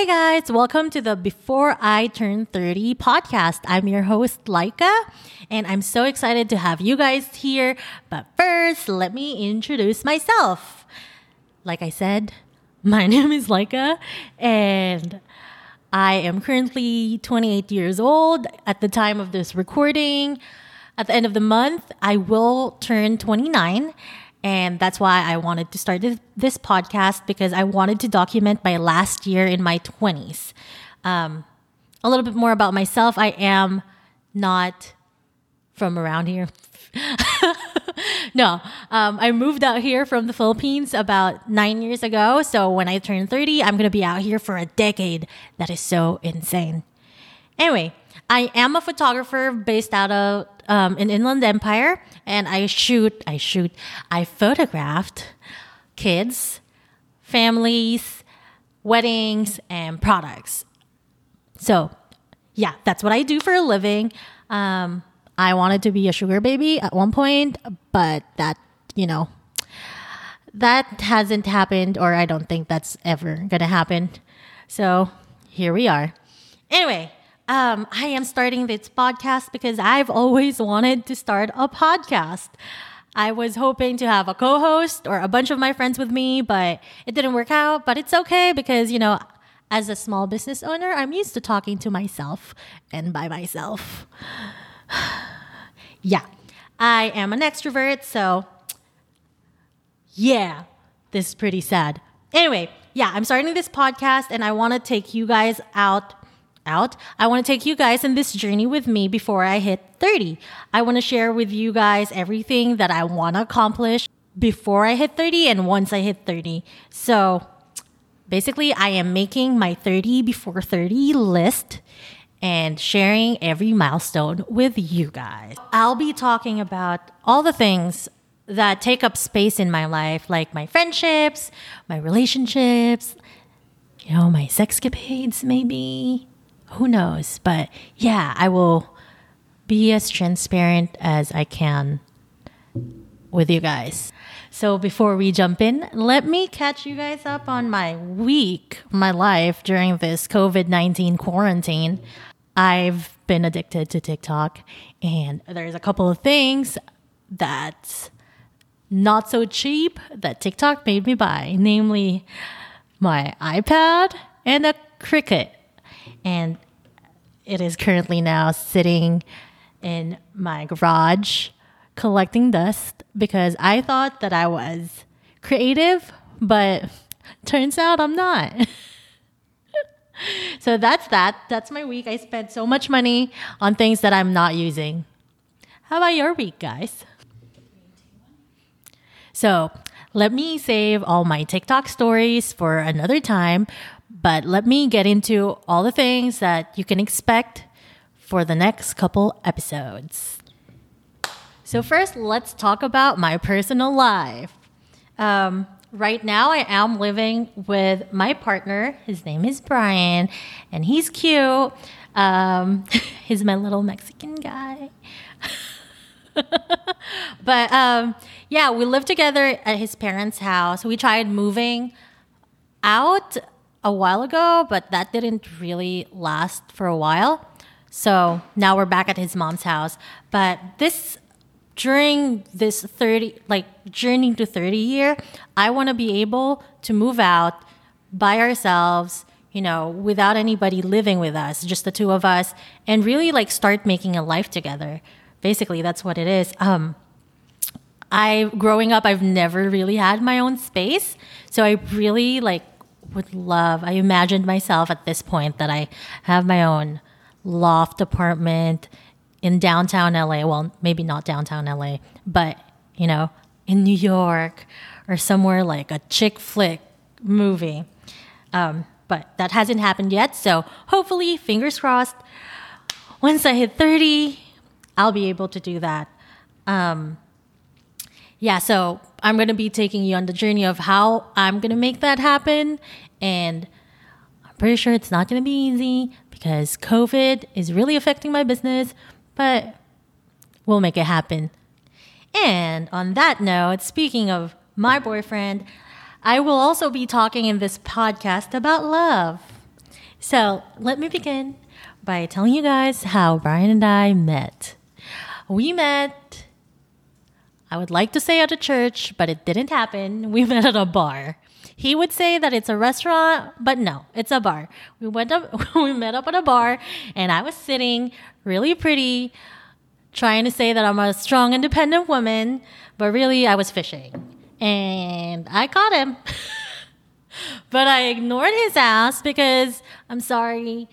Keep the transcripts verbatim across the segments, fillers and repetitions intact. Hey guys, welcome to the Before I Turn thirty podcast. I'm your host, Laika, and I'm so excited to have you guys here. But first, let me introduce myself. Like I said, my name is Laika, and I am currently twenty-eight years old at the time of this recording. At the end of the month, I will turn twenty-nine. And that's why I wanted to start this podcast, because I wanted to document my last year in my twenties. Um, a little bit more about myself. I am not from around here. No, um, I moved out here from the Philippines about nine years ago. So when I turn thirty, I'm going to be out here for a decade. That is so insane. Anyway, I am a photographer based out of um, in Inland Empire, and I shoot, I shoot, I photographed kids, families, weddings, and products. So, yeah, that's what I do for a living. Um, I wanted to be a sugar baby at one point, but that, you know, that hasn't happened, or I don't think that's ever going to happen. So, here we are. Anyway. Um, I am starting this podcast because I've always wanted to start a podcast. I was hoping to have a co-host or a bunch of my friends with me, but it didn't work out. But it's okay because, you know, as a small business owner, I'm used to talking to myself and by myself. Yeah, I am an extrovert, so yeah, this is pretty sad. Anyway, yeah, I'm starting this podcast and I want to take you guys out out. I want to take you guys in this journey with me before I hit thirty. I want to share with you guys everything that I want to accomplish before I hit thirty and once I hit thirty. So basically, I am making my thirty before thirty list and sharing every milestone with you guys. I'll be talking about all the things that take up space in my life, like my friendships, my relationships, you know, my sexcapades maybe. Who knows? But yeah, I will be as transparent as I can with you guys. So before we jump in, let me catch you guys up on my week, my life during this covid nineteen quarantine. I've been addicted to TikTok, and there's a couple of things that's not so cheap that TikTok made me buy, namely my iPad and a Cricut. And it is currently now sitting in my garage collecting dust because I thought that I was creative, but turns out I'm not. So that's that. That's my week. I spent so much money on things that I'm not using. How about your week, guys? So let me save all my TikTok stories for another time. But let me get into all the things that you can expect for the next couple episodes. So first, let's talk about my personal life. Um, right now, I am living with my partner. His name is Brian, and he's cute. Um, he's my little Mexican guy. But um, yeah, we live together at his parents' house. We tried moving out a while ago, but that didn't really last for a while. So now we're back at his mom's house. But this, during this thirty, like journey to thirty year, I want to be able to move out by ourselves, you know, without anybody living with us, just the two of us, and really like start making a life together. Basically, that's what it is. Um, I, growing up, I've never really had my own space. So I really like, would love, I imagined myself at this point that I have my own loft apartment in downtown L A. Well, maybe not downtown L A, but, you know, in New York or somewhere like a chick flick movie. Um, but that hasn't happened yet. So hopefully, fingers crossed, once I hit thirty, I'll be able to do that. Um, yeah, so I'm going to be taking you on the journey of how I'm going to make that happen. And I'm pretty sure it's not going to be easy because COVID is really affecting my business, but we'll make it happen. And on that note, speaking of my boyfriend, I will also be talking in this podcast about love. So let me begin by telling you guys how Brian and I met. We met, I would like to say at a church, but it didn't happen. We met at a bar. He would say that it's a restaurant, but no, it's a bar. We went up, we met up at a bar, and I was sitting really pretty, trying to say that I'm a strong, independent woman, but really I was fishing. And I caught him. But I ignored his ass because, I'm sorry,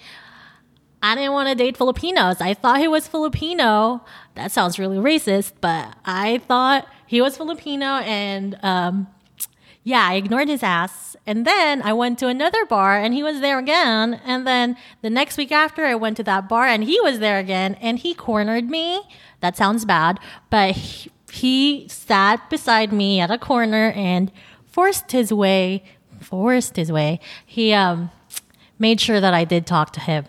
I didn't want to date Filipinos. I thought he was Filipino. That sounds really racist, but I thought he was Filipino. And um, yeah, I ignored his ass. And then I went to another bar and he was there again. And then the next week after, I went to that bar and he was there again. And he cornered me. That sounds bad. But he, he sat beside me at a corner and forced his way forced his way. He um, made sure that I did talk to him.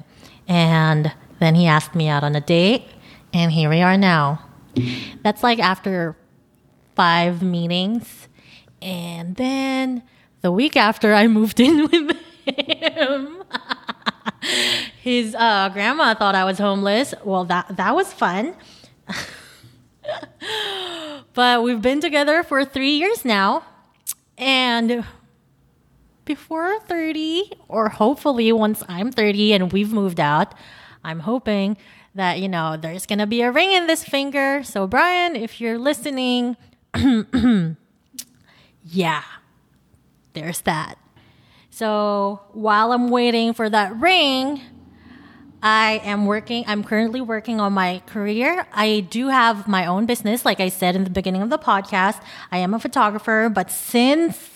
And then he asked me out on a date. And here we are now. That's like after five meetings. And then the week after, I moved in with him. His uh, grandma thought I was homeless. Well, that, that was fun. But we've been together for three years now. And before thirty, or hopefully once I'm thirty and we've moved out, I'm hoping that, you know, there's going to be a ring in this finger. So, Brian, if you're listening, yeah, there's that. So, while I'm waiting for that ring, I am working. I'm currently working on my career. I do have my own business. Like I said in the beginning of the podcast, I am a photographer, but since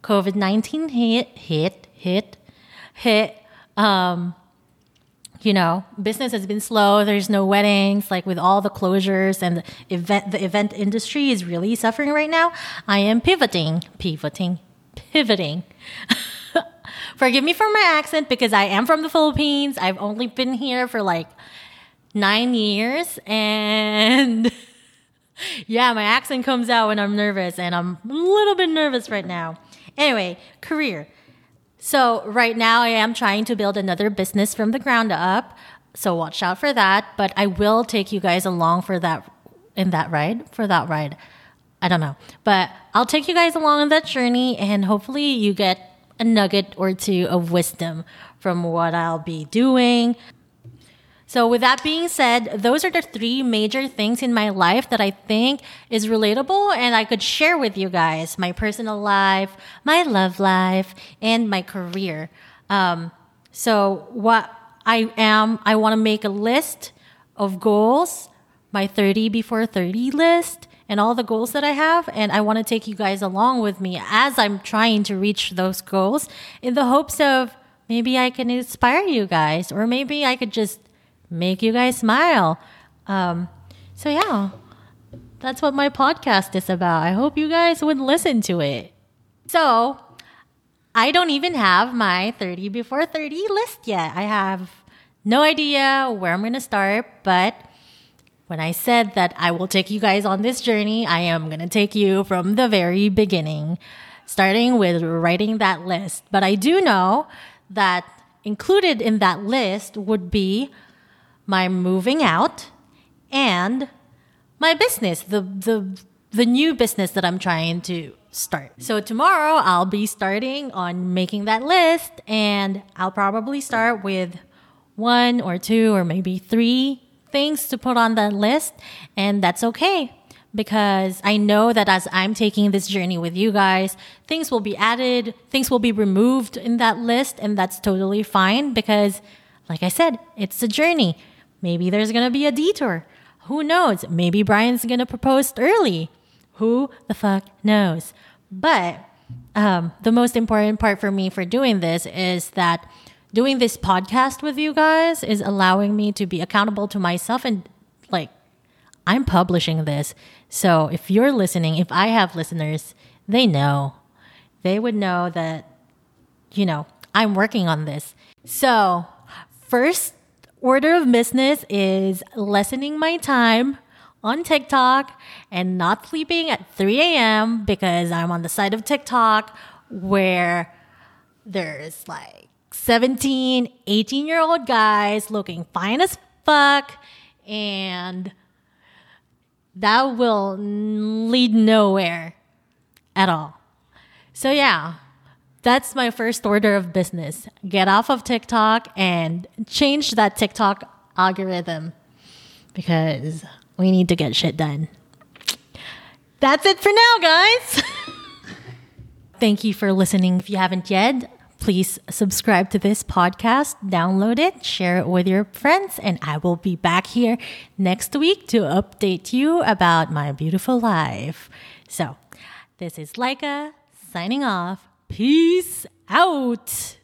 COVID nineteen hit, hit, hit, hit. Um, you know, business has been slow. There's no weddings, like with all the closures and the event, the event industry is really suffering right now. I am pivoting, pivoting, pivoting. Forgive me for my accent because I am from the Philippines. I've only been here for like nine years and yeah, my accent comes out when I'm nervous and I'm a little bit nervous right now. Anyway, career. So right now I am trying to build another business from the ground up. So watch out for that. But I will take you guys along for that in that ride, for that ride. I don't know. But I'll take you guys along on that journey and hopefully you get a nugget or two of wisdom from what I'll be doing. So with that being said, those are the three major things in my life that I think is relatable and I could share with you guys. My personal life, my love life, and my career. Um, so what I am, I want to make a list of goals, my thirty before thirty list, and all the goals that I have. And I want to take you guys along with me as I'm trying to reach those goals in the hopes of maybe I can inspire you guys or maybe I could just make you guys smile. Um, so yeah, that's what my podcast is about. I hope you guys would listen to it. So I don't even have my thirty before thirty list yet. I have no idea where I'm going to start, but when I said that I will take you guys on this journey, I am going to take you from the very beginning, starting with writing that list. But I do know that included in that list would be my moving out, and my business, the the the new business that I'm trying to start. So tomorrow I'll be starting on making that list, and I'll probably start with one or two or maybe three things to put on that list, and that's okay. Because I know that as I'm taking this journey with you guys, things will be added, things will be removed in that list, and that's totally fine because, like I said, it's a journey. Maybe there's going to be a detour. Who knows? Maybe Brian's going to propose early. Who the fuck knows? But um, the most important part for me for doing this is that doing this podcast with you guys is allowing me to be accountable to myself and like, I'm publishing this. So if you're listening, if I have listeners, they know. They would know that, you know, I'm working on this. So first order of business is lessening my time on TikTok and not sleeping at three a.m. because I'm on the side of TikTok where there's like seventeen, eighteen-year-old guys looking fine as fuck, and that will lead nowhere at all. So yeah, that's my first order of business. Get off of TikTok and change that TikTok algorithm because we need to get shit done. That's it for now, guys. Thank you for listening. If you haven't yet, please subscribe to this podcast, download it, share it with your friends, and I will be back here next week to update you about my beautiful life. So, this is Laika signing off. Peace out.